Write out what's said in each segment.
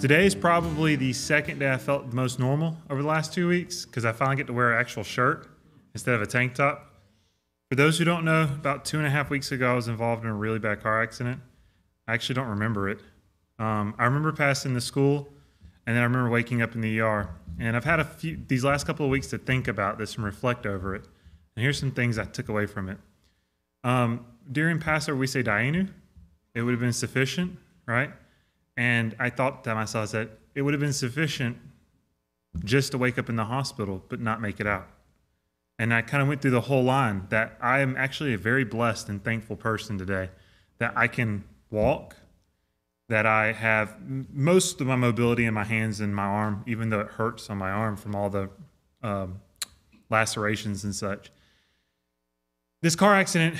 Today is probably the second day I felt the most normal over the last 2 weeks because I finally get to wear an actual shirt instead of a tank top. For those who don't know, about 2.5 weeks ago, I was involved in a really bad car accident. I actually don't remember it. I remember passing the school, and then I remember waking up in the ER. And I've had these last couple of weeks to think about this and reflect over it. And here's some things I took away from it. During Passover, we say Dayenu. It would have been sufficient, right? And I thought to myself, I said, it would have been sufficient just to wake up in the hospital, but not make it out. And I kind of went through the whole line that I am actually a very blessed and thankful person today, that I can walk, that I have most of my mobility in my hands and my arm, even though it hurts on my arm from all the lacerations and such. This car accident,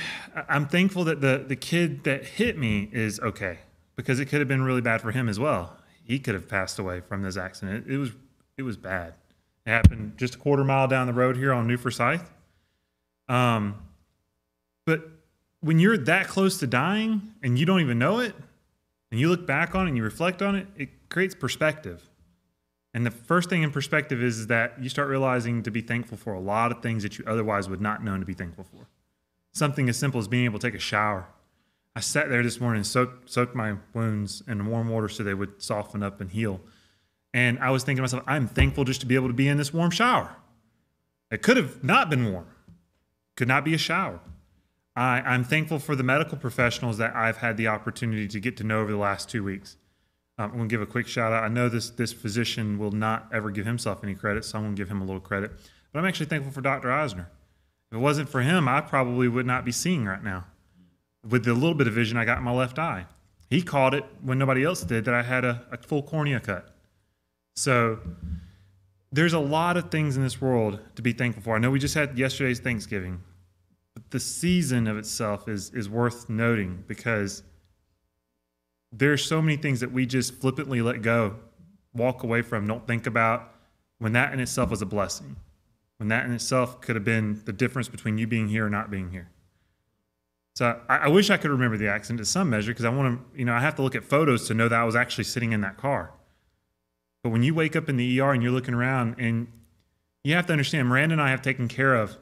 I'm thankful that the kid that hit me is okay, because it could have been really bad for him as well. He could have passed away from this accident. It was bad. It happened just a quarter mile down the road here on New Forsyth. But when you're that close to dying and you don't even know it, and you look back on it and you reflect on it, it creates perspective. And the first thing in perspective is that you start realizing to be thankful for a lot of things that you otherwise would not know to be thankful for. Something as simple as being able to take a shower. I sat there this morning and soaked my wounds in warm water so they would soften up and heal. And I was thinking to myself, I'm thankful just to be able to be in this warm shower. It could have not been warm. Could not be a shower. I'm thankful for the medical professionals that I've had the opportunity to get to know over the last 2 weeks. I'm going to give a quick shout out. I know this physician will not ever give himself any credit, so I'm going to give him a little credit. But I'm actually thankful for Dr. Eisner. If it wasn't for him, I probably would not be seeing right now with the little bit of vision I got in my left eye. He caught it when nobody else did, that I had a full cornea cut. So there's a lot of things in this world to be thankful for. I know we just had yesterday's Thanksgiving. But the season of itself is worth noting, because there's so many things that we just flippantly let go, walk away from, don't think about, when that in itself was a blessing. When that in itself could have been the difference between you being here or not being here. So I wish I could remember the accident to some measure, because I want to, I have to look at photos to know that I was actually sitting in that car. But when you wake up in the ER and you're looking around, and you have to understand, Miranda and I have taken care of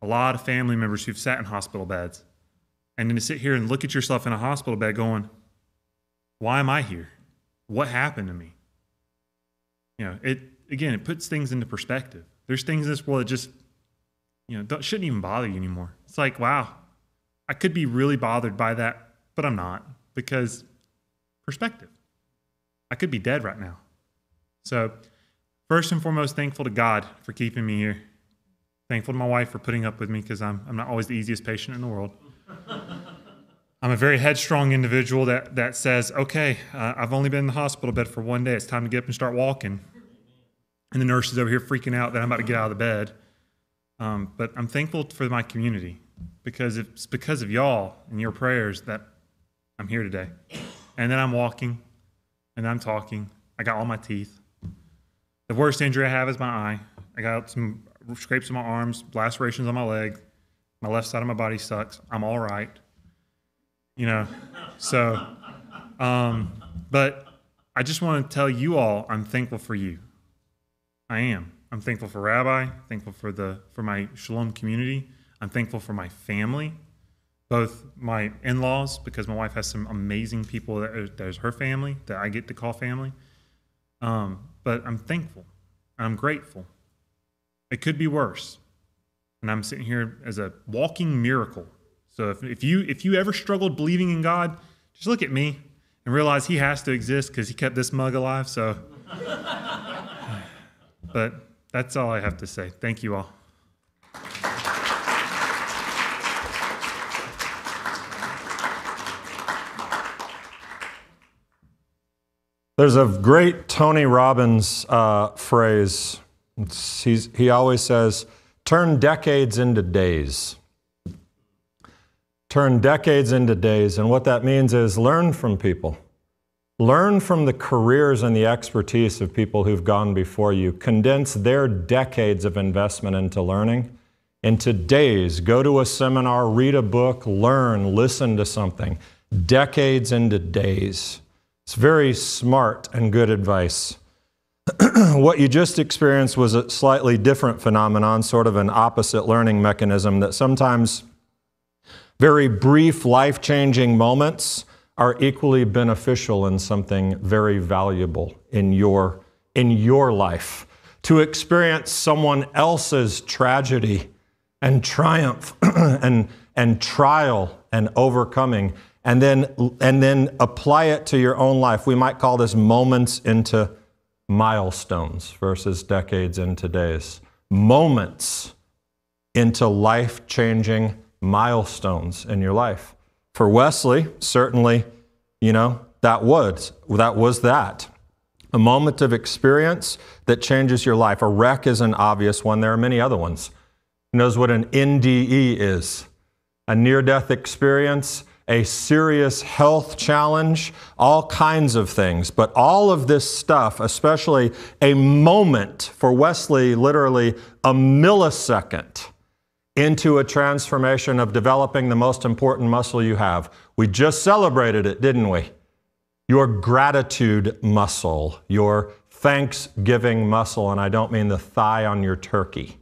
a lot of family members who've sat in hospital beds. And then to sit here and look at yourself in a hospital bed going, why am I here? What happened to me? It puts things into perspective. There's things in this world that just, shouldn't even bother you anymore. It's like, wow, I could be really bothered by that, but I'm not, because perspective. I could be dead right now. So first and foremost, thankful to God for keeping me here. Thankful to my wife for putting up with me, because I'm not always the easiest patient in the world. I'm a very headstrong individual that says, okay, I've only been in the hospital bed for 1 day. It's time to get up and start walking. And the nurse is over here freaking out that I'm about to get out of the bed. But I'm thankful for my community, because it's because of y'all and your prayers that I'm here today. And then I'm walking, and I'm talking. I got all my teeth. The worst injury I have is my eye. I got some scrapes in my arms, lacerations on my leg. My left side of my body sucks. I'm all right. But I just want to tell you all, I'm thankful for you. I am. I'm thankful for Rabbi, thankful for my Shalom community. I'm thankful for my family, both my in-laws, because my wife has some amazing people that is her family that I get to call family. But I'm thankful. I'm grateful. It could be worse. And I'm sitting here as a walking miracle. So if you ever struggled believing in God, just look at me and realize he has to exist, because he kept this mug alive. So, but that's all I have to say. Thank you all. There's a great Tony Robbins phrase. He always says, turn decades into days. Turn decades into days. And what that means is learn from people. Learn from the careers and the expertise of people who've gone before you. Condense their decades of investment into learning into days. Go to a seminar, read a book, learn, listen to something. Decades into days. It's very smart and good advice. What you just experienced was a slightly different phenomenon, sort of an opposite learning mechanism, that sometimes very brief, life-changing moments are equally beneficial in something very valuable in your life. To experience someone else's tragedy and triumph and trial and overcoming, and then apply it to your own life. We might call this moments into milestones versus decades into days. Moments into life-changing milestones in your life. For Wesley, certainly, you know, that was a moment of experience that changes your life. A wreck is an obvious one. There are many other ones. Who knows what an NDE is? A near-death experience, a serious health challenge, all kinds of things. But all of this stuff, especially a moment, for Wesley, literally a millisecond, into a transformation of developing the most important muscle you have. We just celebrated it, didn't we? Your gratitude muscle, your thanksgiving muscle, and I don't mean the thigh on your turkey.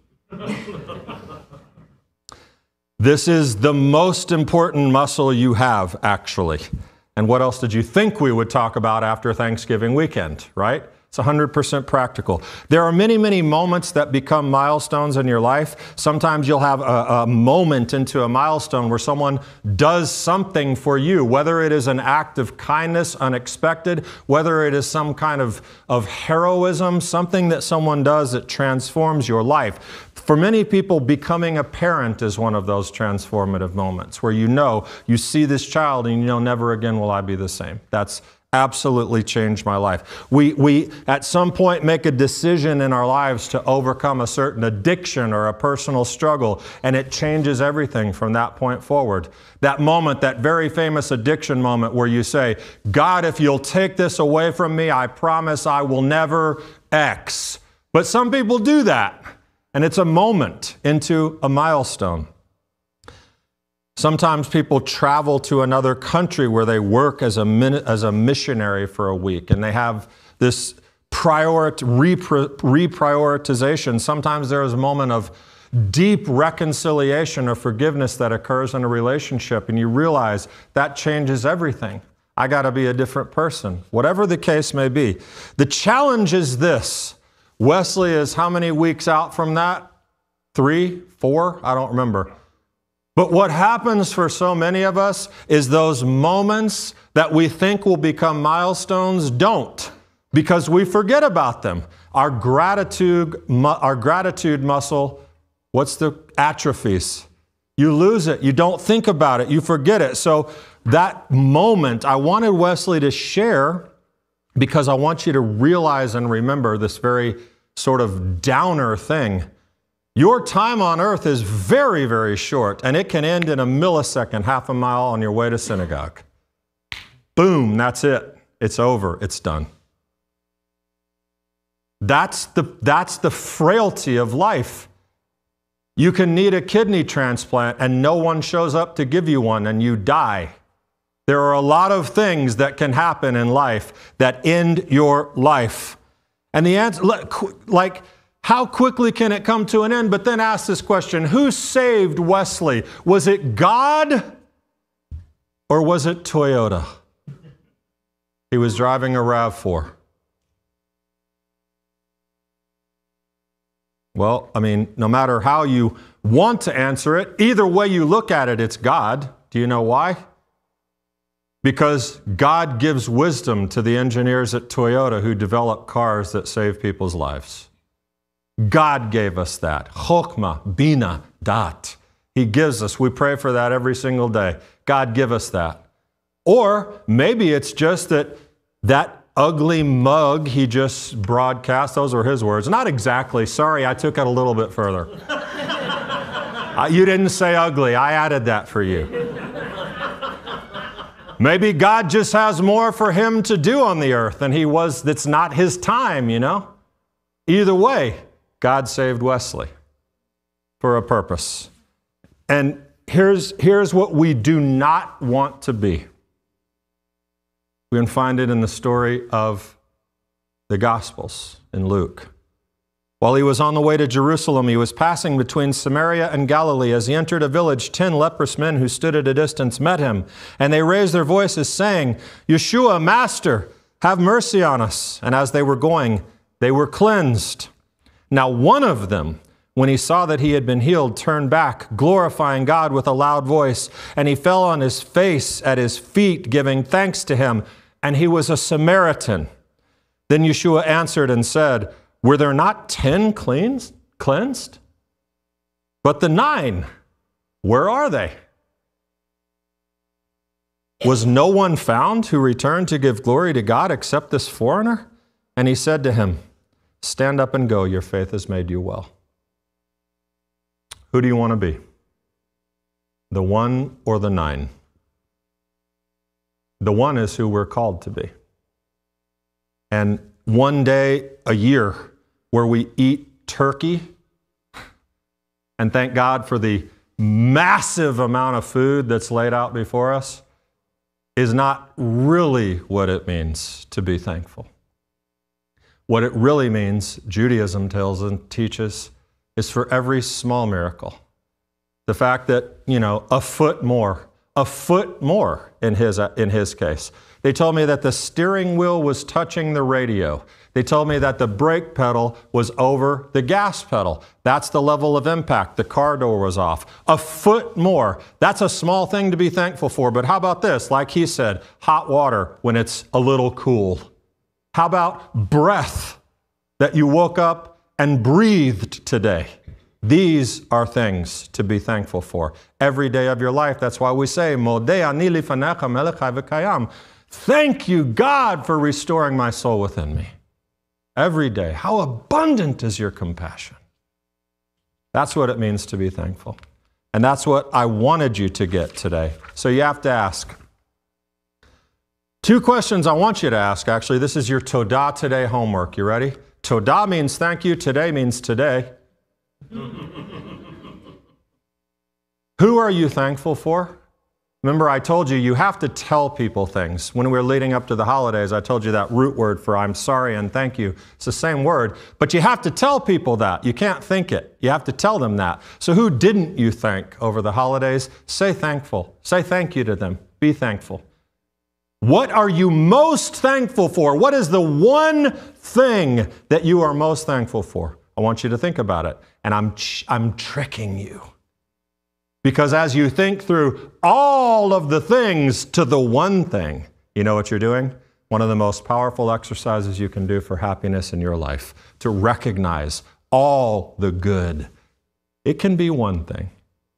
This is the most important muscle you have, actually. And what else did you think we would talk about after Thanksgiving weekend, right? It's 100% practical. There are many, many moments that become milestones in your life. Sometimes you'll have a moment into a milestone where someone does something for you, whether it is an act of kindness, unexpected, whether it is some kind of heroism, something that someone does that transforms your life. For many people, becoming a parent is one of those transformative moments where you know, you see this child and you know, never again will I be the same. That's absolutely changed my life. We at some point make a decision in our lives to overcome a certain addiction or a personal struggle, and it changes everything from that point forward. That moment, that very famous addiction moment where you say, God, if you'll take this away from me, I promise I will never X. But some people do that, and it's a moment into a milestone. Sometimes people travel to another country where they work as a missionary for a week, and they have this reprioritization. Sometimes there is a moment of deep reconciliation or forgiveness that occurs in a relationship, and you realize that changes everything. I got to be a different person, whatever the case may be. The challenge is this. Wesley is how many weeks out from that? 3, 4? I don't remember. But what happens for so many of us is those moments that we think will become milestones don't, because we forget about them. Our gratitude muscle, what's the atrophies? You lose it. You don't think about it. You forget it. So that moment, I wanted Wesley to share because I want you to realize and remember this very sort of downer thing. Your time on earth is very, very short, and it can end in a millisecond, half a mile on your way to synagogue. Boom, that's it. It's over. It's done. That's the frailty of life. You can need a kidney transplant, and no one shows up to give you one, and you die. There are a lot of things that can happen in life that end your life. And the answer, like, how quickly can it come to an end? But then ask this question, who saved Wesley? Was it God or was it Toyota? He was driving a RAV4. Well, I mean, no matter how you want to answer it, either way you look at it, it's God. Do you know why? Because God gives wisdom to the engineers at Toyota who develop cars that save people's lives. God gave us that. Chokma bina dat. He gives us. We pray for that every single day. God, give us that. Or maybe it's just that ugly mug he just broadcast. Those were his words. Not exactly. Sorry, I took it a little bit further. You didn't say ugly. I added that for you. Maybe God just has more for him to do on the earth than he was. That's not his time, you know. Either way, God saved Wesley for a purpose. And here's what we do not want to be. We can find it in the story of the Gospels in Luke. While he was on the way to Jerusalem, he was passing between Samaria and Galilee. As he entered a village, 10 leprous men who stood at a distance met him, and they raised their voices, saying, "Yeshua, Master, have mercy on us." And as they were going, they were cleansed. Now one of them, when he saw that he had been healed, turned back, glorifying God with a loud voice, and he fell on his face at his feet, giving thanks to him. And he was a Samaritan. Then Yeshua answered and said, "Were there not 10 cleansed? But the 9, where are they? Was no one found who returned to give glory to God except this foreigner?" And he said to him, "Stand up and go, your faith has made you well." Who do you want to be? The 1 or the 9? The 1 is who we're called to be. And one day a year where we eat turkey and thank God for the massive amount of food that's laid out before us is not really what it means to be thankful. What it really means, Judaism tells and teaches, is for every small miracle. The fact that, you know, a foot more in his case. They told me that the steering wheel was touching the radio. They told me that the brake pedal was over the gas pedal. That's the level of impact. The car door was off. A foot more. That's a small thing to be thankful for. But how about this? Like he said, hot water when it's a little cool. How about breath that you woke up and breathed today? These are things to be thankful for every day of your life. That's why we say, Modeh ani lifanecha melech chai v'kayam. Thank you, God, for restoring my soul within me. Every day, how abundant is your compassion? That's what it means to be thankful. And that's what I wanted you to get today. So you have to ask. 2 questions I want you to ask, actually. This is your Todah today homework. You ready? Todah means thank you. Today means today. Who are you thankful for? Remember, I told you, you have to tell people things. When we were leading up to the holidays, I told you that root word for I'm sorry and thank you. It's the same word, but you have to tell people that. You can't think it. You have to tell them that. So who didn't you thank over the holidays? Say thankful. Say thank you to them. Be thankful. What are you most thankful for? What is the one thing that you are most thankful for? I want you to think about it. And I'm tricking you. Because as you think through all of the things to the one thing, you know what you're doing? One of the most powerful exercises you can do for happiness in your life, to recognize all the good. It can be one thing,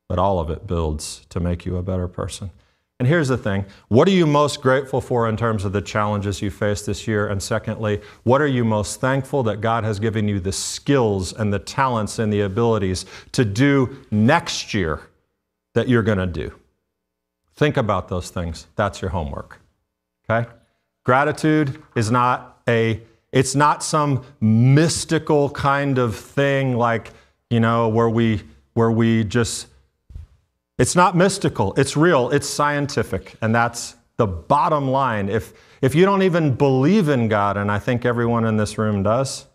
but all of it builds to make you a better person. And here's the thing, what are you most grateful for in terms of the challenges you faced this year? And secondly, what are you most thankful that God has given you the skills and the talents and the abilities to do next year that you're going to do? Think about those things. That's your homework. Okay? Gratitude is not it's not some mystical kind of thing like, you know, where we just, it's not mystical. It's real. It's scientific. And that's the bottom line. If you don't even believe in God, and I think everyone in this room does,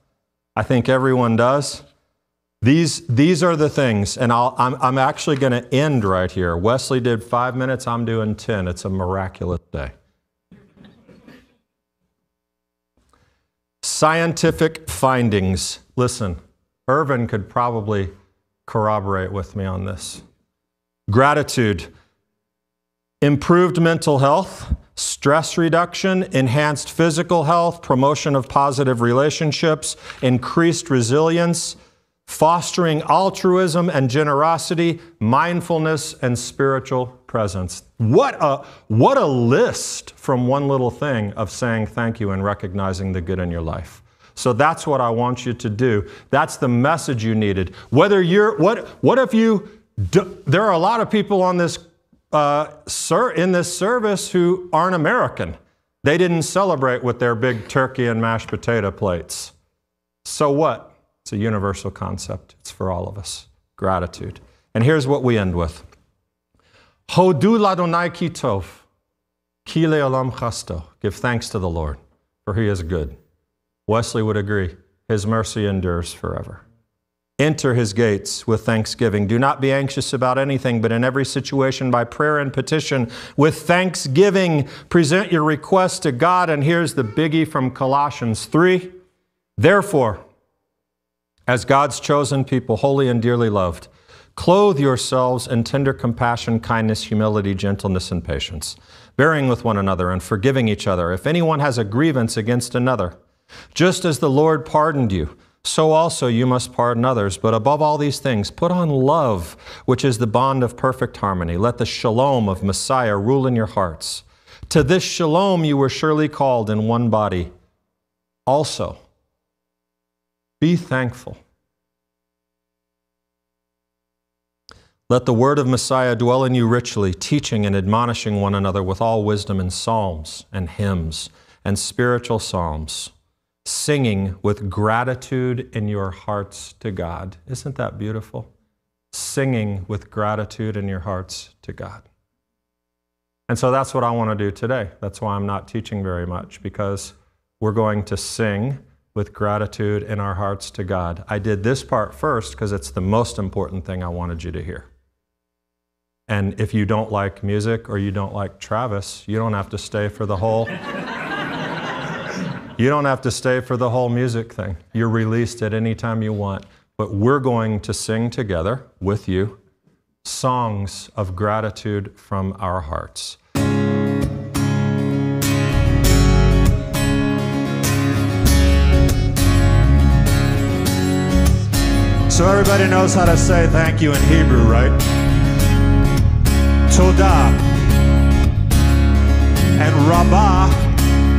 I think everyone does, These are the things, and I'm actually going to end right here. Wesley did 5 minutes, I'm doing 10. It's a miraculous day. Scientific findings. Listen, Irvin could probably corroborate with me on this. Gratitude, improved mental health, stress reduction, enhanced physical health, promotion of positive relationships, increased resilience, fostering altruism and generosity, mindfulness, and spiritual presence. What a list from one little thing of saying thank you and recognizing the good in your life. So that's what I want you to do. That's the message you needed. Whether you're, what if you, there are a lot of people on this, in this service who aren't American. They didn't celebrate with their big turkey and mashed potato plates. So what? It's a universal concept. It's for all of us. Gratitude. And here's what we end with. Hodu ladonai kitov kile olam chasto. Give thanks to the Lord, for he is good. Wesley would agree. His mercy endures forever. Enter his gates with thanksgiving. Do not be anxious about anything, but in every situation by prayer and petition, with thanksgiving, present your request to God. And here's the biggie from Colossians 3. Therefore, as God's chosen people, holy and dearly loved, clothe yourselves in tender compassion, kindness, humility, gentleness, and patience, bearing with one another and forgiving each other. If anyone has a grievance against another, just as the Lord pardoned you, so also you must pardon others. But above all these things, put on love, which is the bond of perfect harmony. Let the shalom of Messiah rule in your hearts. To this shalom you were surely called in one body. Also, be thankful. Let the word of Messiah dwell in you richly, teaching and admonishing one another with all wisdom in psalms and hymns and spiritual psalms, singing with gratitude in your hearts to God. Isn't that beautiful? Singing with gratitude in your hearts to God. And so that's what I want to do today. That's why I'm not teaching very much, because we're going to sing with gratitude in our hearts to God. I did this part first because it's the most important thing I wanted you to hear. And if you don't like music or you don't like Travis, you don't have to stay for the whole... You don't have to stay for the whole music thing. You're released at any time you want. But we're going to sing together with you songs of gratitude from our hearts. So everybody knows how to say thank you in Hebrew, right? Todah. And Rabah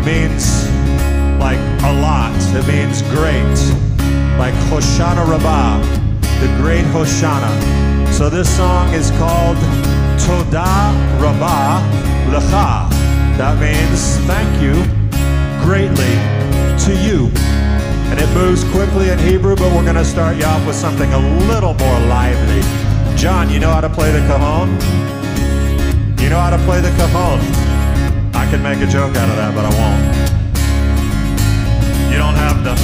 means like a lot. It means great. Like Hoshana Rabah, the great Hoshana. So this song is called Toda Rabah Lecha. That means thank you greatly to you. And it moves quickly in Hebrew, but we're going to start you off with something a little more lively. John, you know how to play the cajon? You know how to play the cajon? I can make a joke out of that, but I won't. You don't have the...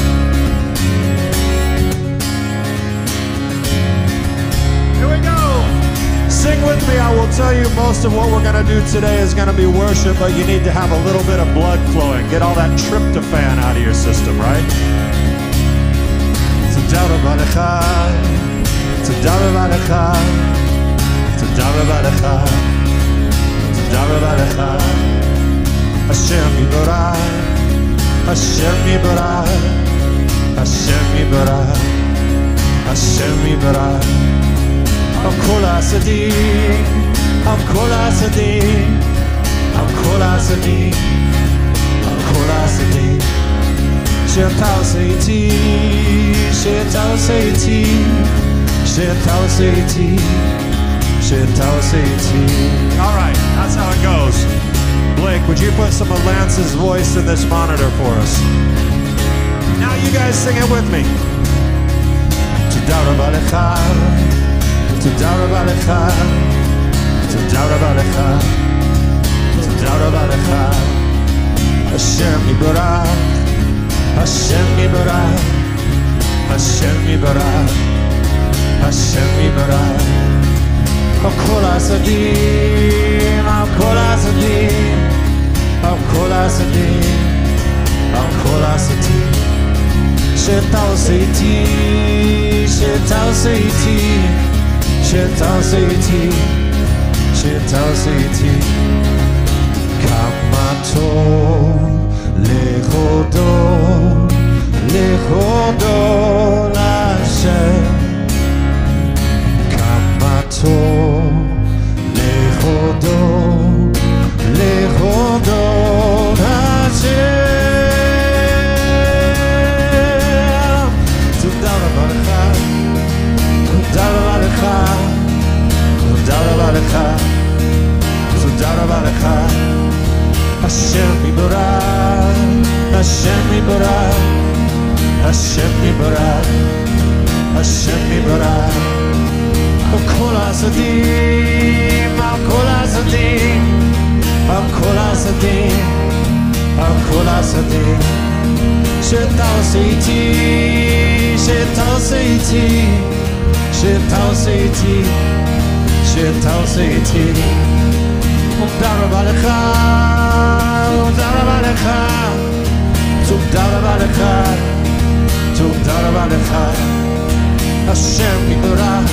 Here we go! Sing with me. I will tell you most of what we're going to do today is going to be worship, but you need to have a little bit of blood flowing. Get all that tryptophan out of your system, right? Toda Rabah Lecha. Toda Rabah Lecha. Toda Rabah Lecha. Toda Rabah Lecha. Hashem Yiborah. Hashem Yibarah, Hashem Yibarah, Hashem Yibarah. I'm kol asadi, I'm kol asadi, I'm kol asadi, I'm kol asadi. She'ata oseiti, she'ata oseiti, she'ata oseiti, she'ata oseiti. All right, that's how it goes. Blake, would you put some of Lance's voice in this monitor for us? Now you guys sing it with me. Toda Rabah Lecha, Toda Rabah Lecha, Toda Rabah Lecha, Toda Rabah Lecha. Hashem Yiborah, Hashem Yiborah, Hashem Yiborah, Hashem Yiborah. Of course I did, of course I did, of course I did, of course I did. She tells it. Kamato lechodo Hashem. Lechodo Hashem. Toda Rabah Lecha, Toda Rabah Lecha, Toda Rabah Lecha, Toda Rabah Lecha. Hashem Yiborah, Hashem Yiborah, Hashem Yiborah, Hashem Yiborah. Of course I did, of course I did, of על כל השדה שתעשה איתי, שתעשה איתי, שתעשה איתי, שתעשה איתי. תודה רבה לך, תודה רבה לך, תודה רבה לך, תודה רבה לך. השם יבורך,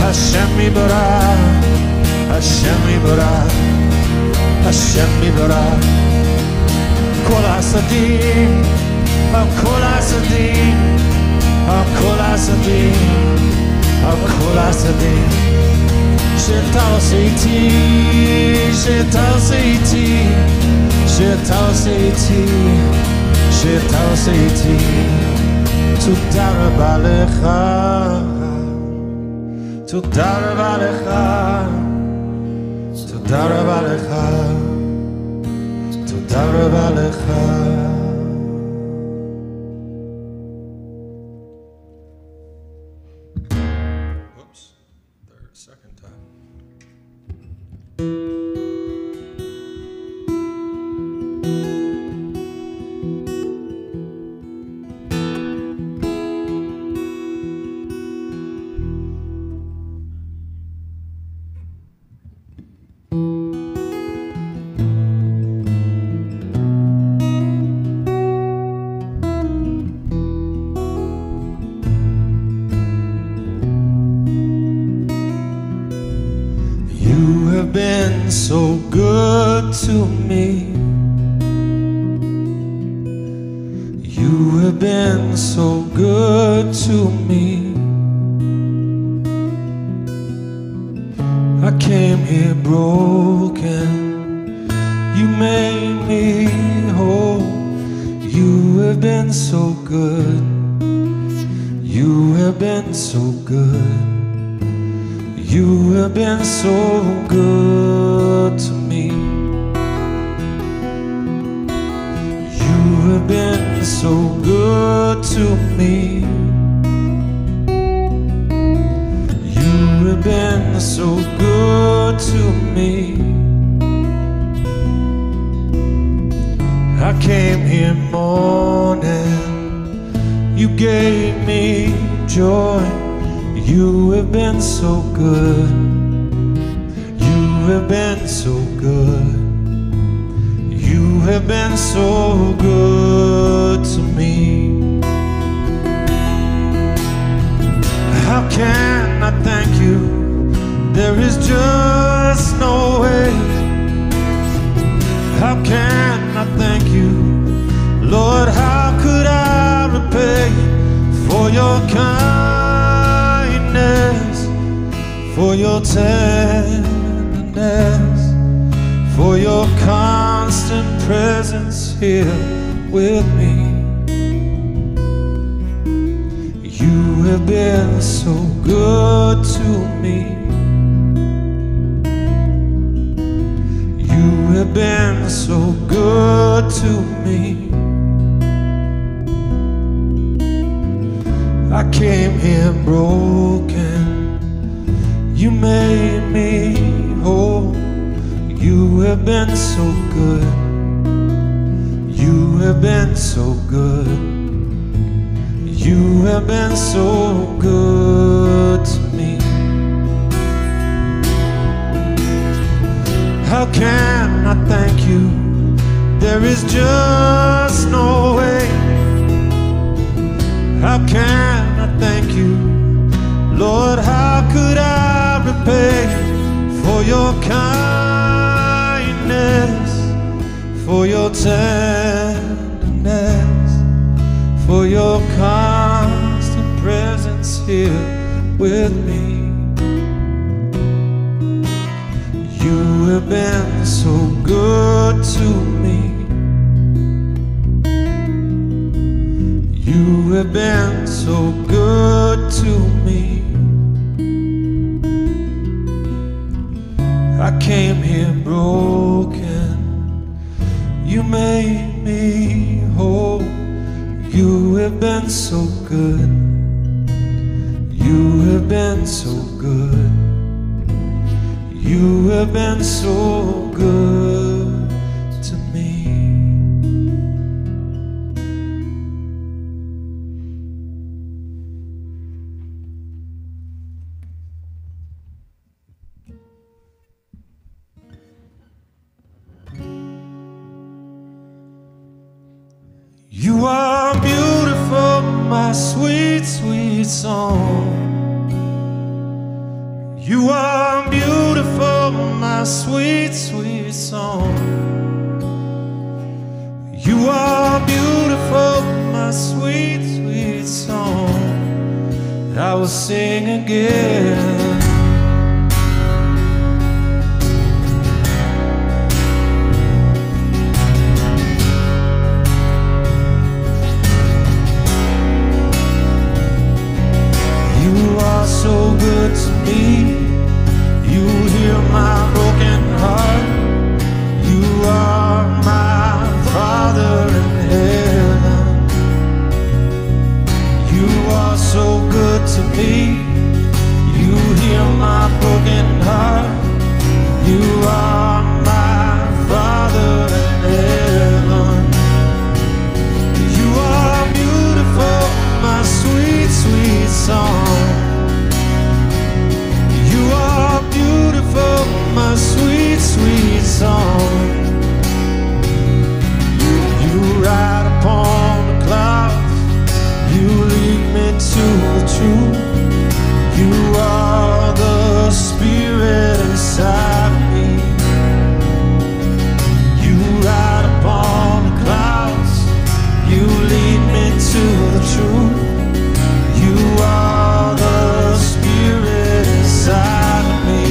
השם יבורך, השם יבורך, השם יבורך. כל השדים, על כל השדים, על כל השדים, על כל השדים. שתעשה איתי, שתעשה איתי, שתעשה איתי, שתעשה איתי. תודה רבה לך, תודה רבה לך, תודה רבה לך. תודה רבה לך. Oops, there a second time. So good to me, you have been so good to me. I came here broken, you made me whole. You have been so good, you have been so good. You have been so good to me. You have been so good to me. You have been so good to me. I came here mourning, you gave me joy. You have been so good, you have been so good, you have been so good to me. How can I thank you? There is just no way. How can I thank you, Lord? How could I repay for your kindness? For your tenderness, for your constant presence here with me. You have been so good to me. You have been so good to me. I came here broken, you made me whole. You have been so good, you have been so good, you have been so good to me. How can I thank you? There is just no way. How can I thank you, Lord? How could I repay for your kindness, for your tenderness, for your constant presence here with me? You have been so good to me. You have been so good to me. I came here broken, you made me whole. You have been so good, you have been so good, You have been so good to me. You are beautiful, my sweet, sweet song. You are beautiful, my sweet, sweet song. You are beautiful, my sweet, sweet song. I will sing again. You are so good to me. You hear my broken heart. You are my Father in heaven. You are so good to me. You hear my broken heart. You are my Father in heaven. You are beautiful, my sweet, sweet song. My sweet, sweet song. You ride upon the clouds. You lead me to the truth. You are the Spirit inside me. You ride upon the clouds. You lead me to the truth. You are the Spirit inside me.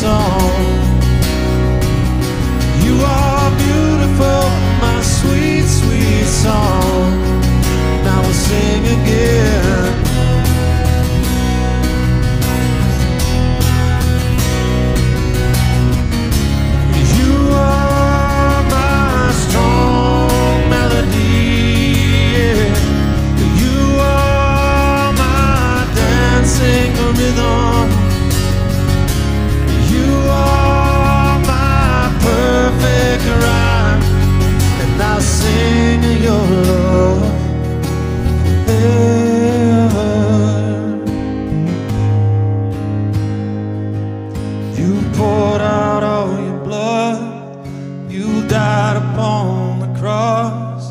Song. You are beautiful, my sweet, sweet song. You are beautiful, my sweet, sweet song. Now we'll sing again. Sing a rhythm. You are my perfect rhyme, and I'll sing your love forever. You poured out all your blood. You died upon the cross.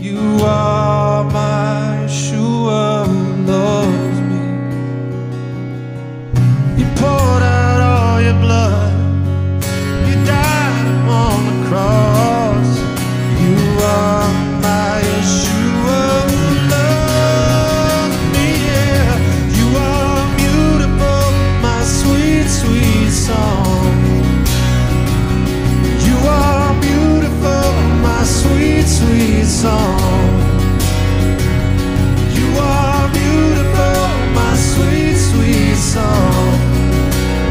You are my Yeshua who loves. Poured out all your blood. You died upon the cross. You are my Yeshua who loves me, yeah. You are beautiful, my sweet, sweet song. You are beautiful, my sweet, sweet song. You are beautiful, my sweet, sweet song.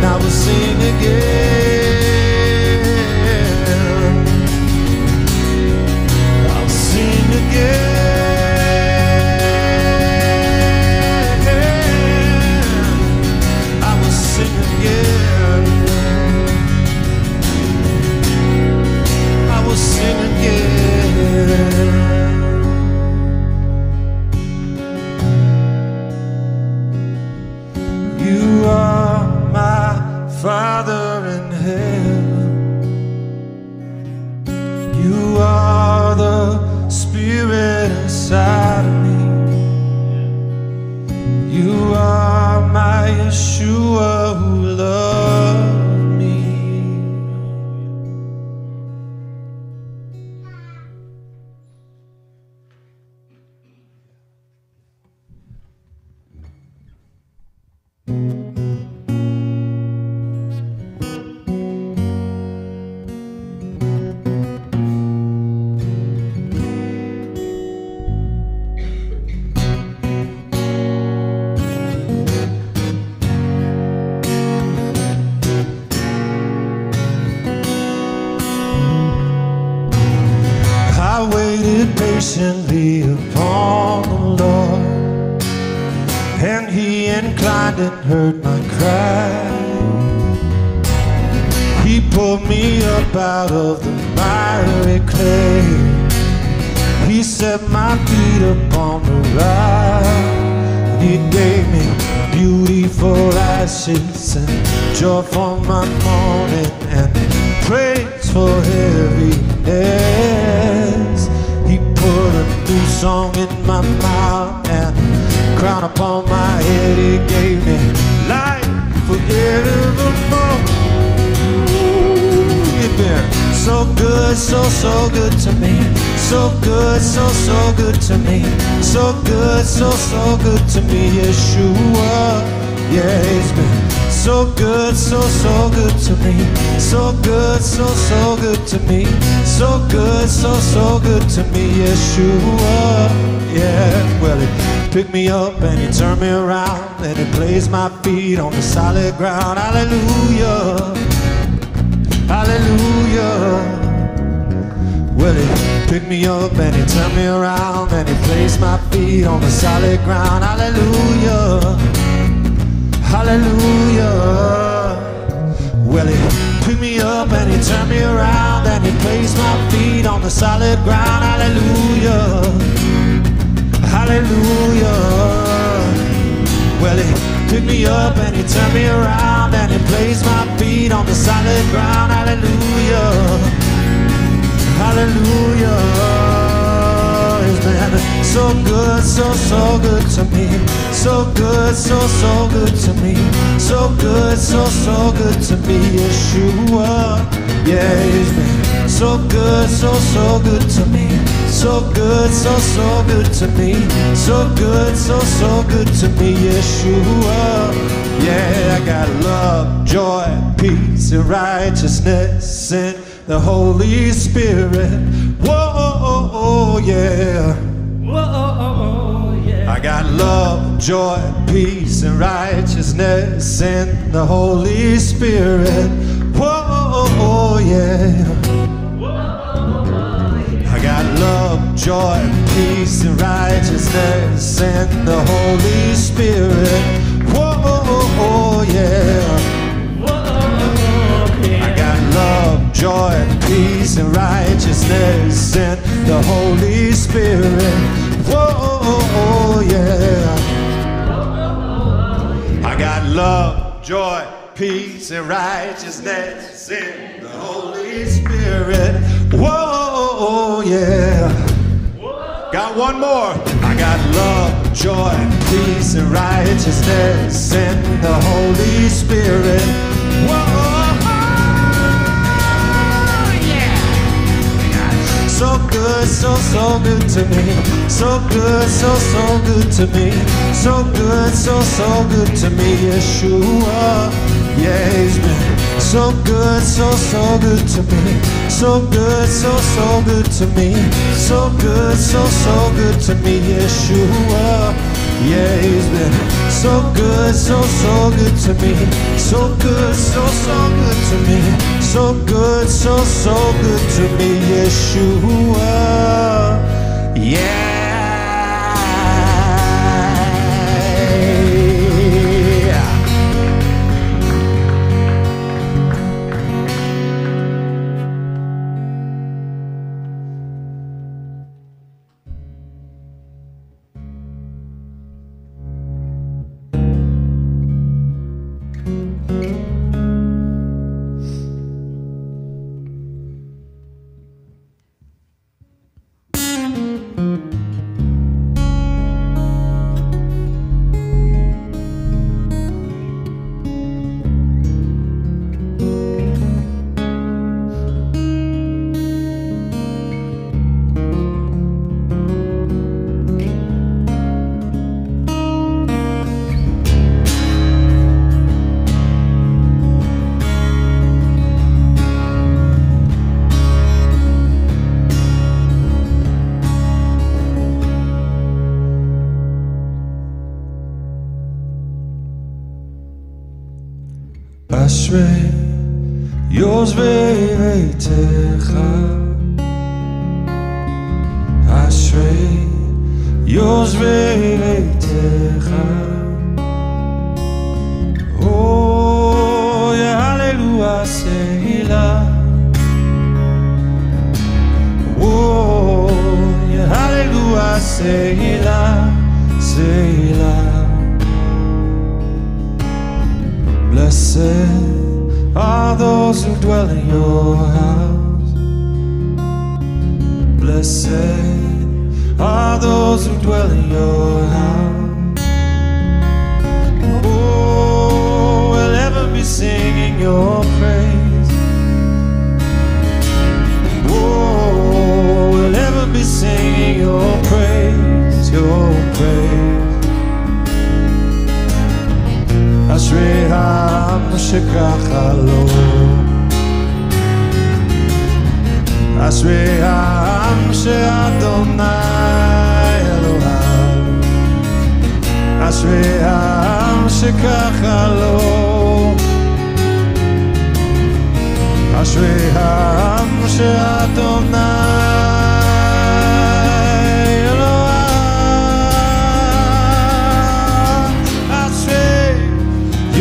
I will sing again. I'll sing again. I will sing again. I will sing again. Father in heaven, you are the Spirit inside of me. You are my Yeshua who loved me. and he inclined and heard my cry. He pulled me up out of the miry clay. He set my feet upon the rock, and he gave me beautiful ashes and joy for my mourning and praise for heaviness. He put a new song in my mouth and crown upon my head, he gave me life forevermore. You've been so good, so good to me. So good, so good to me. So good, so good to me, Yeshua. Yeah, he's been so good, so good to me. So good, so good to me. So good, so good to me, Yeshua. Yeah, well, it picked me up and he turned me around and he placed my feet on the solid ground. Hallelujah, hallelujah. Well, he picked me up and he turned me around and he placed my feet on the solid ground. Hallelujah, hallelujah. Well, he picked me up and he turned me around and he placed my feet on the solid ground. Hallelujah, hallelujah. Well, he picked me up and he turned me around and he placed my feet on the solid ground. Hallelujah, hallelujah. He's been so good, so good to me. So good, so good to me. So good, so good to me, Yeshua. Yeah, he's been so good, so good to me. So good, so good to me. So good, so good to me, Yeshua. Yeah, I got love, joy, peace, and righteousness and the Holy Spirit. Whoa, oh, oh, yeah. Whoa, oh, oh, yeah. I got love, joy, peace, and righteousness and the Holy Spirit. Whoa, oh, oh, yeah. Got love, joy, peace, and righteousness, and the Holy Spirit. Whoa, oh, oh, yeah. Whoa, oh, yeah. I got love, joy, peace, and righteousness, and the Holy Spirit. Whoa, oh, oh, yeah. I got love, joy, peace, and righteousness, and the Holy Spirit. Whoa. Oh yeah. Got one more. I got love, joy, peace, and righteousness, and the Holy Spirit. Whoa, yeah. So good, so good to me. So good, so good to me. So good, so good to me, Yeshua. Yeah, he's been so good, so good to me. So good, so good to me. So good, so good to me, Yeshua. Yeah, he's been so good, so good to me. So good, so good to me. So good, so good to me, Yeshua. Yeah. Ashrei Yozvei Beitecha, Ashrei Yozvei Beitecha. Blessed are those who dwell in your house. Blessed are those who dwell in your house. Oh, we'll ever be singing your praise. Oh, we'll ever be singing your praise, your praise. Ashrei ha'am shekacha lo, Ashrei ha'am she'Adonai Elohav, Ashrei ha'am shekacha lo, Ashrei ha'am she'Adonai.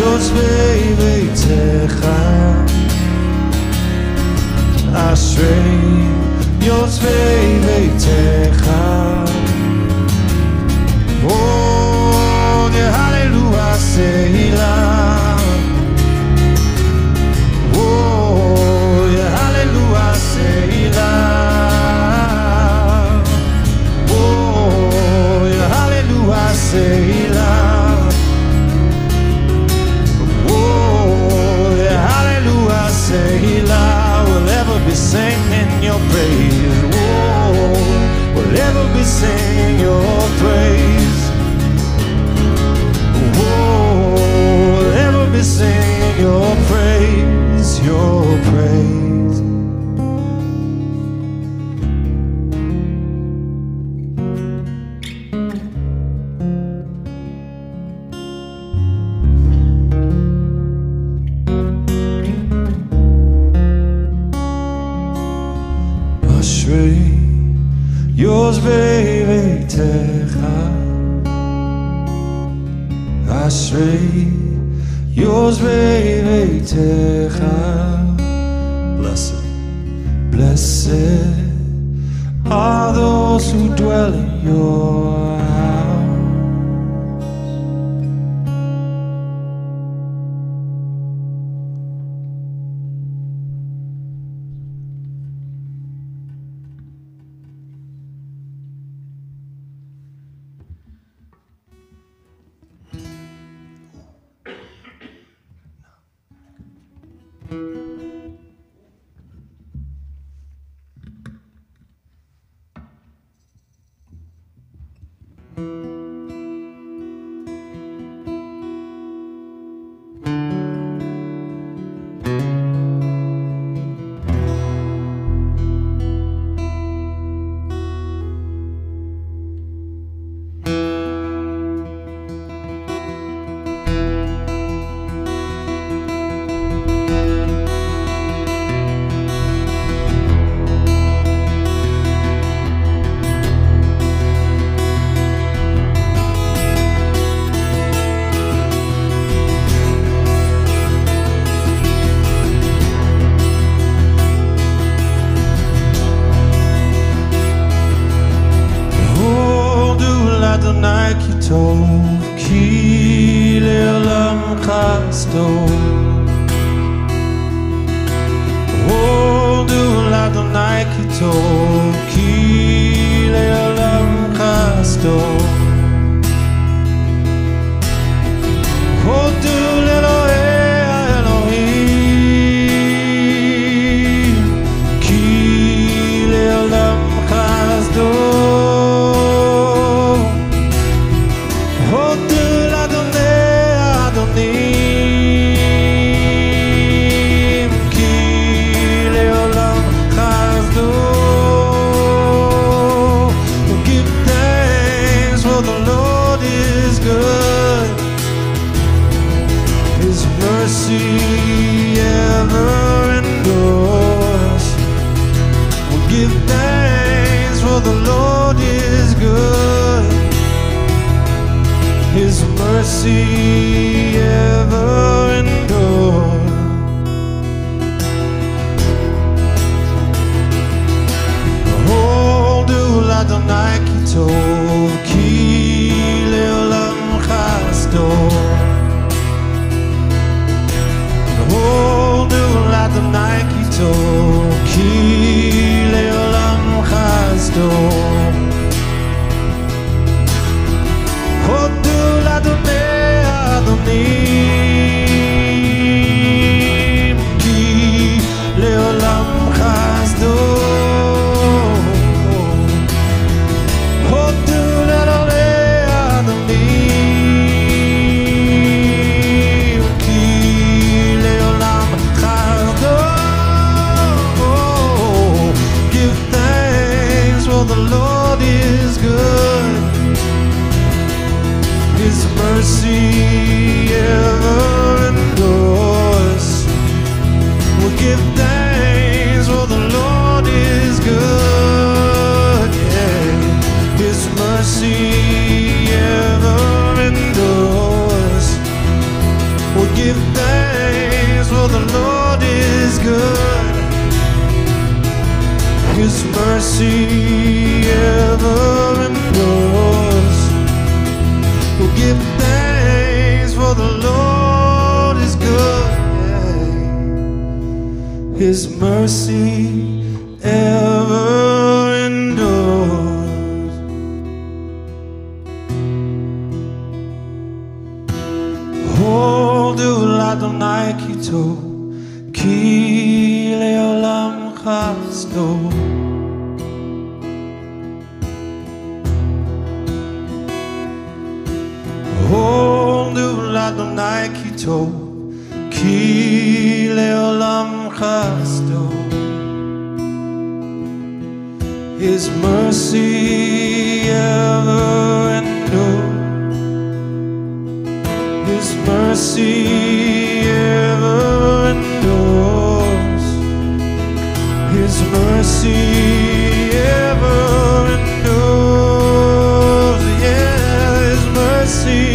Yosvei beitecha, Ashrei Yosvei beitecha. Oh, the hallelujah seilah. Oh, the hallelujah seilah. Oh, the hallelujah seilah. Seilah, we'll ever be singing your praise. Whoa, we'll ever be singing your praise. Whoa, we'll ever be singing your praise, your praise. Blessed, blessed are those who dwell in your His mercy ever implores. We'll give thanks for the Lord is good. His mercy ever endures. Hodu ladonai kitov kile olam chasto. Hodu ladonai kitov kile olam chasto. His mercy ever endures. His mercy ever endures. His mercy ever endures. Yeah, His mercy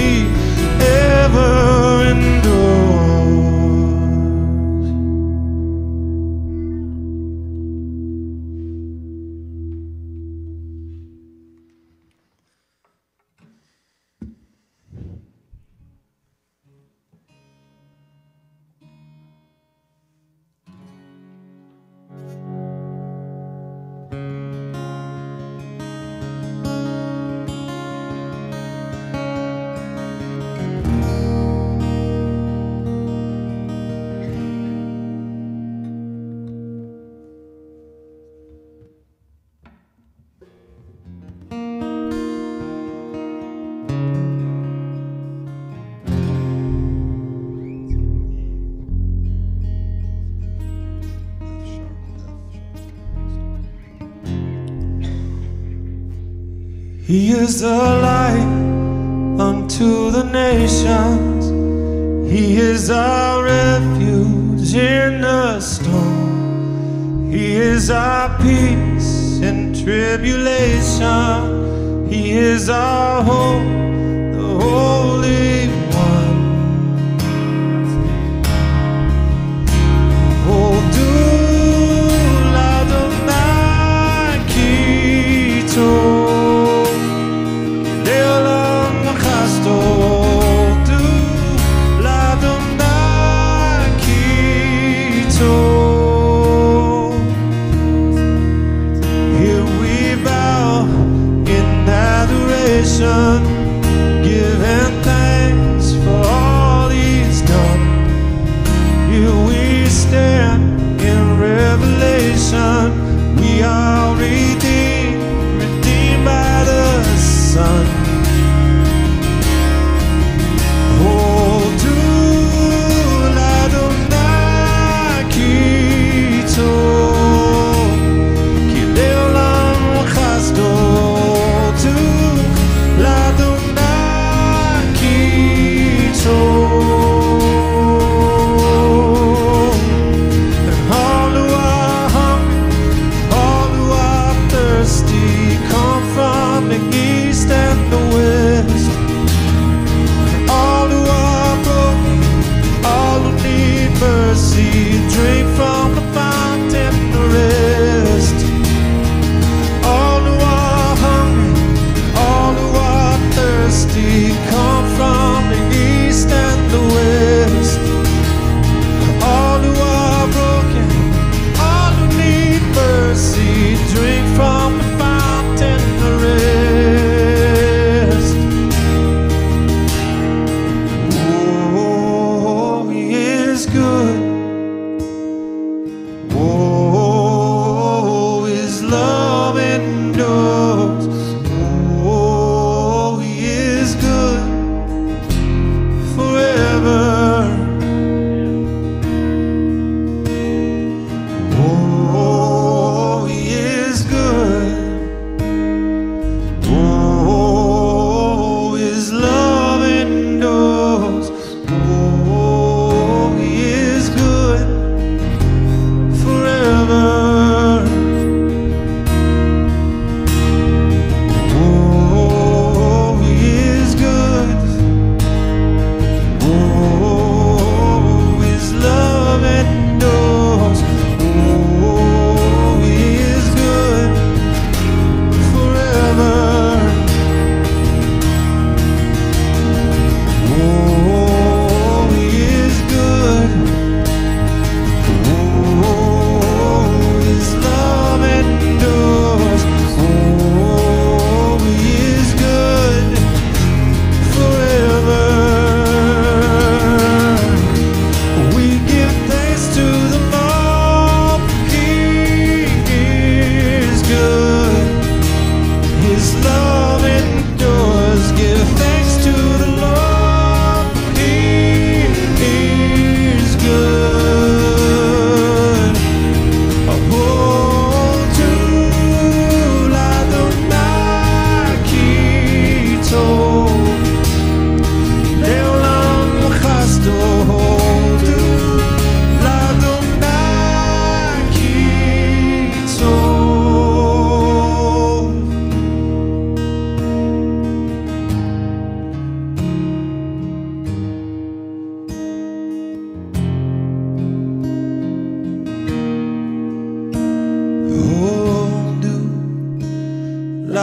ever endures. He is a light unto the nations. He is our refuge in the storm. He is our peace in tribulation. He is our hope, the Holy One. Hodu ladonai kitov. Here we bow in adoration.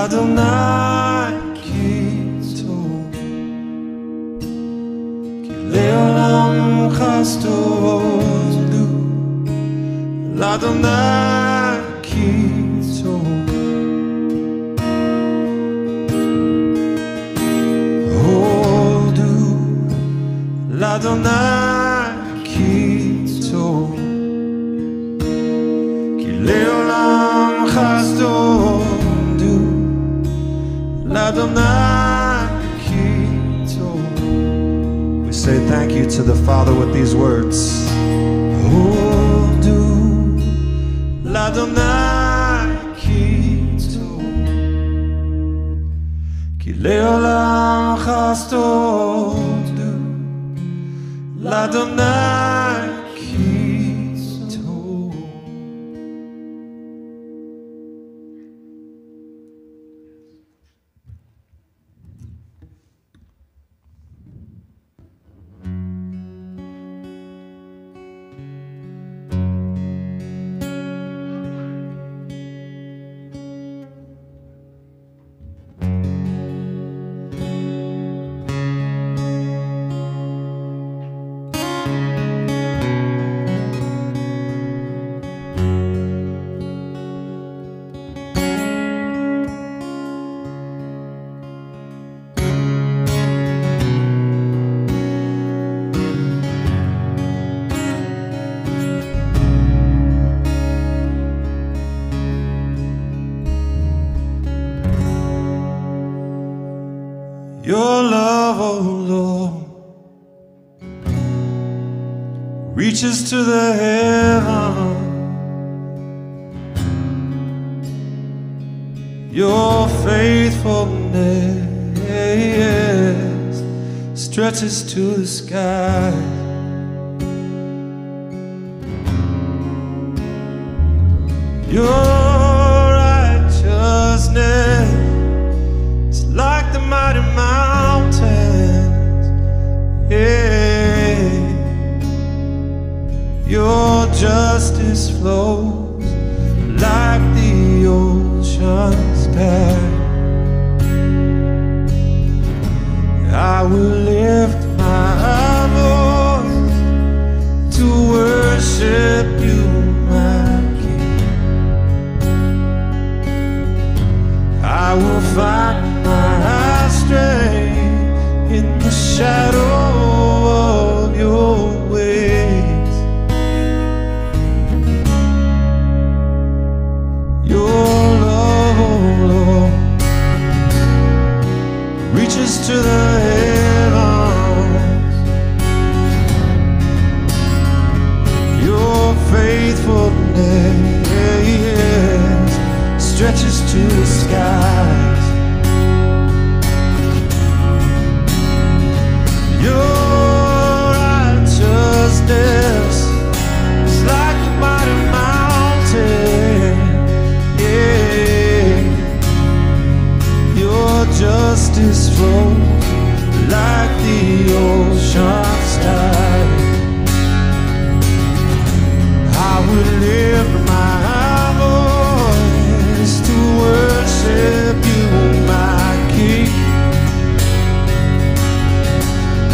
adonai kitov kile olam chasto hodu ladonai kitov hodu ladonai kitov kile olam chasto we say thank you to the Father with these words. Hodu ladonai kitov kile olam chasto hodu ladonai kitov. Your love, oh Lord, reaches to the heaven. Your faithfulness stretches to the sky. Your righteousness is like the mighty mountain. Your justice flows like the ocean's tide. I will lift my voice to worship you, my King. I will find my strength in the shadow of your wings. Reaches to the heavens. Your faithfulness stretches to the skies. Your righteousness is like a mighty mountain. Yeah. Your justice flows like the ocean's tide. I will lift my voice to worship you, my King.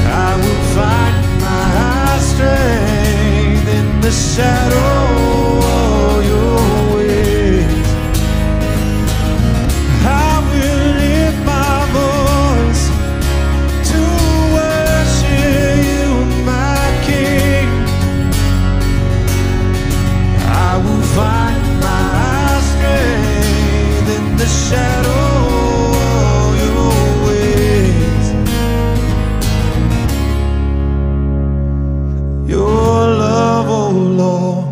I will find my strength in the shadow of your wings. I will lift my voice to worship you, my King. I will find my strength in the shadow of your wings. Your love, O Lord,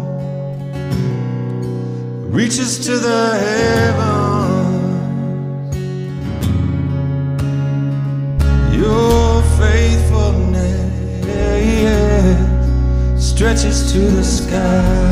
reaches to the heavens. Your faithfulness stretches to the skies.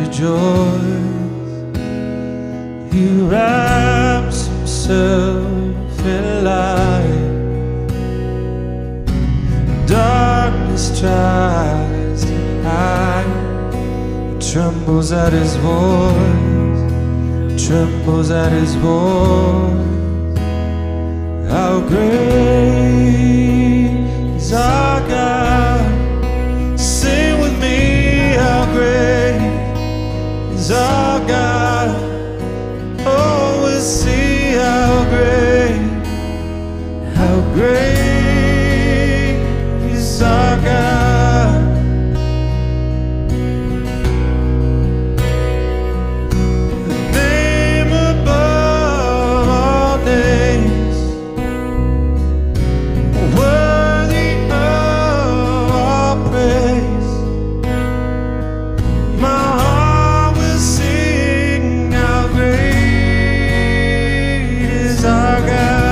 rejoice. He wraps himself in light. Darkness tries to hide, but trembles at his voice, trembles at his voice. How great is our God? Sing with me, how great is our God. Oh, we'll see how great is our God. The name above all names, worthy of all praise. My heart will sing, how great is our God.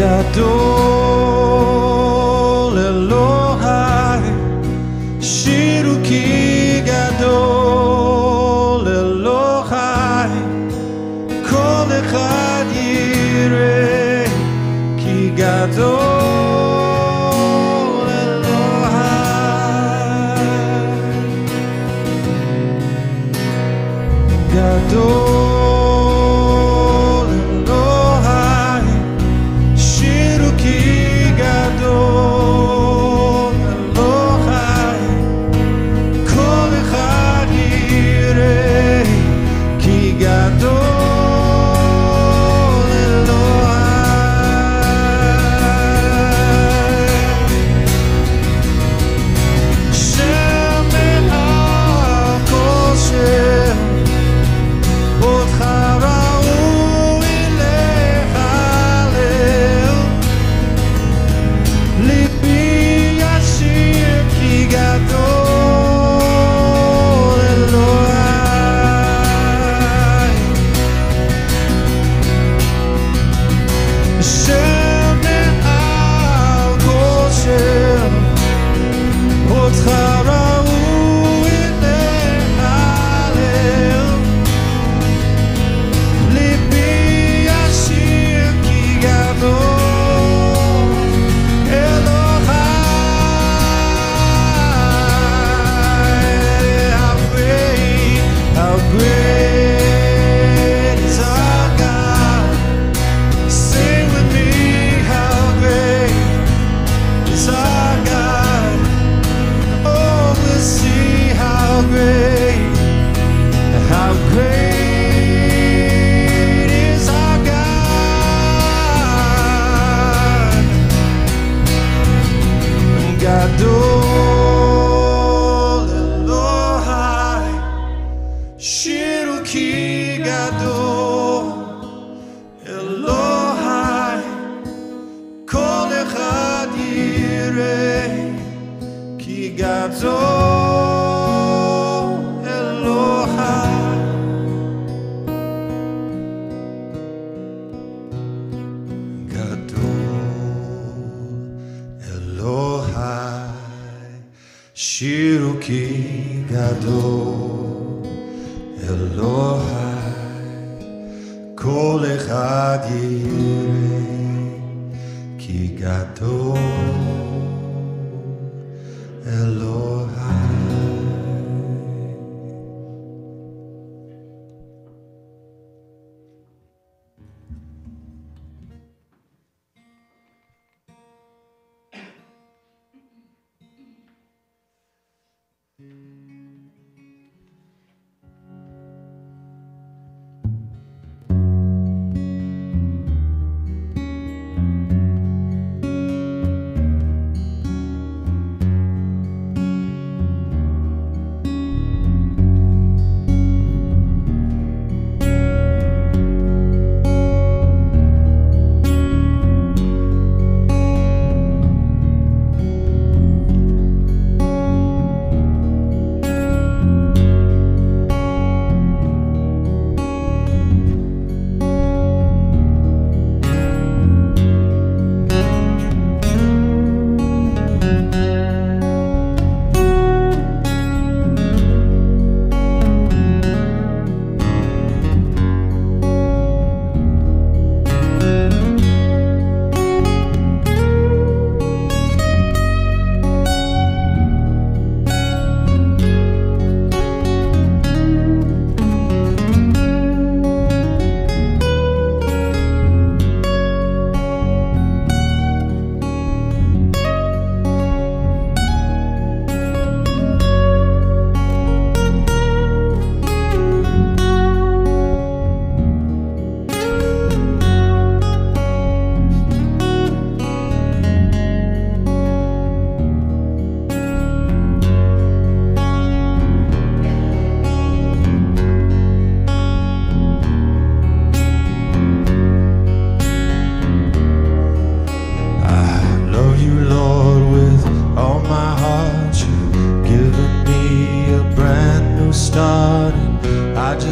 Gadol Elohai, Shiru ki gadol Elohai kol echad yireh, ki gadol Elohai, gadol.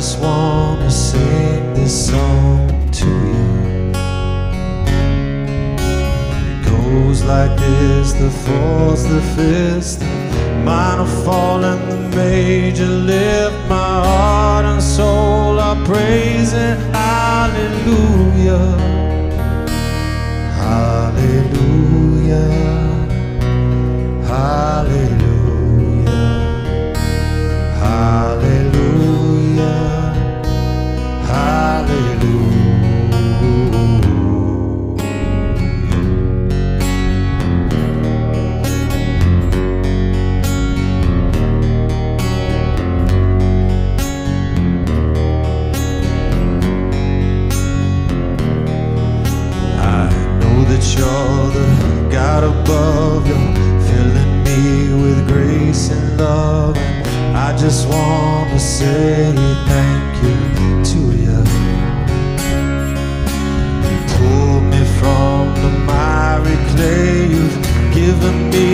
just want to sing this song to you. It goes like this, the fourth, the fifth, the minor fall and the major lift. My heart and soul are praising, hallelujah, hallelujah, hallelujah. Hallelujah, hallelujah. I know that you're the God above, you're filling me with grace and love. I just want to say thank you to you. You pulled me from the miry clay. You've given me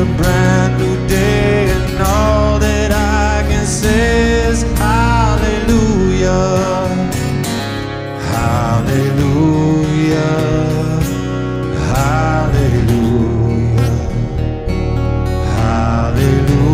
a brand new day. And all that I can say is hallelujah, hallelujah, hallelujah, hallelujah.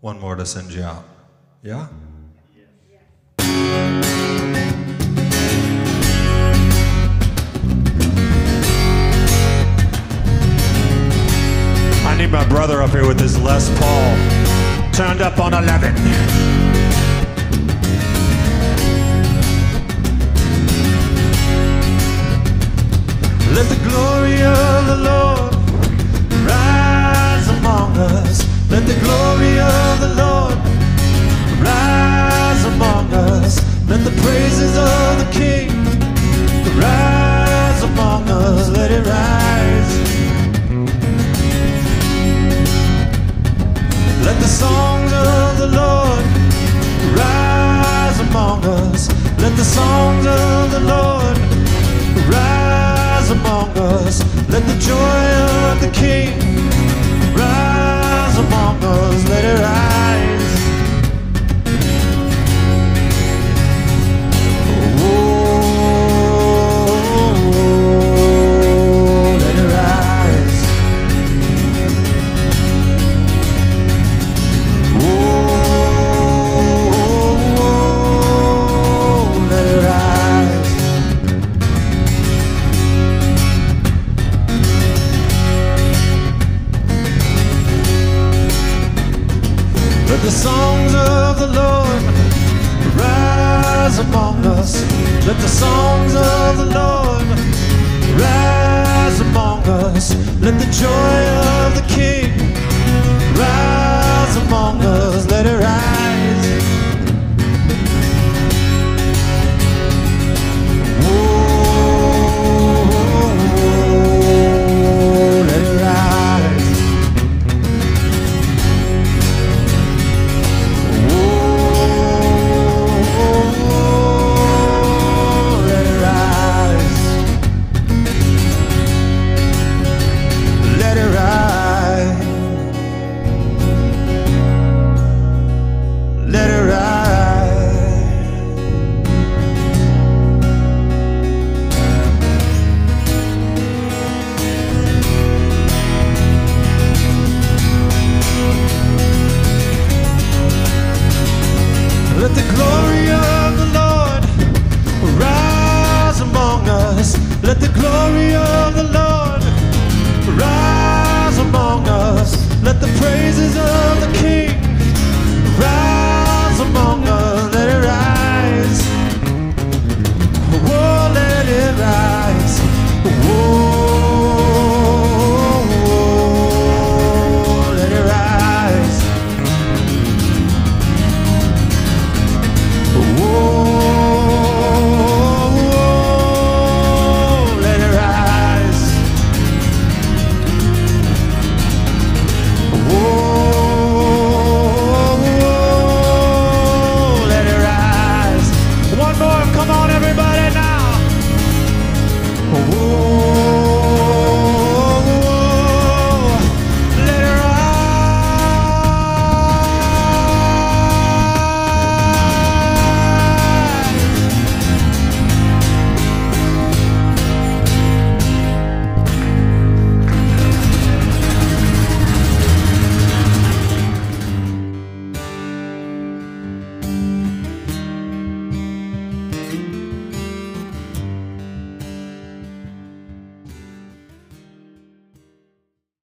One more to send you out. Yeah? I need my brother up here with his Les Paul turned up on 11. Let the glory of the Lord rise among us. Let the glory of the Lord rise among us. Let the praises of the King rise among us. Let it rise. Let the songs of the Lord rise among us. Let the joy of the King rise among us.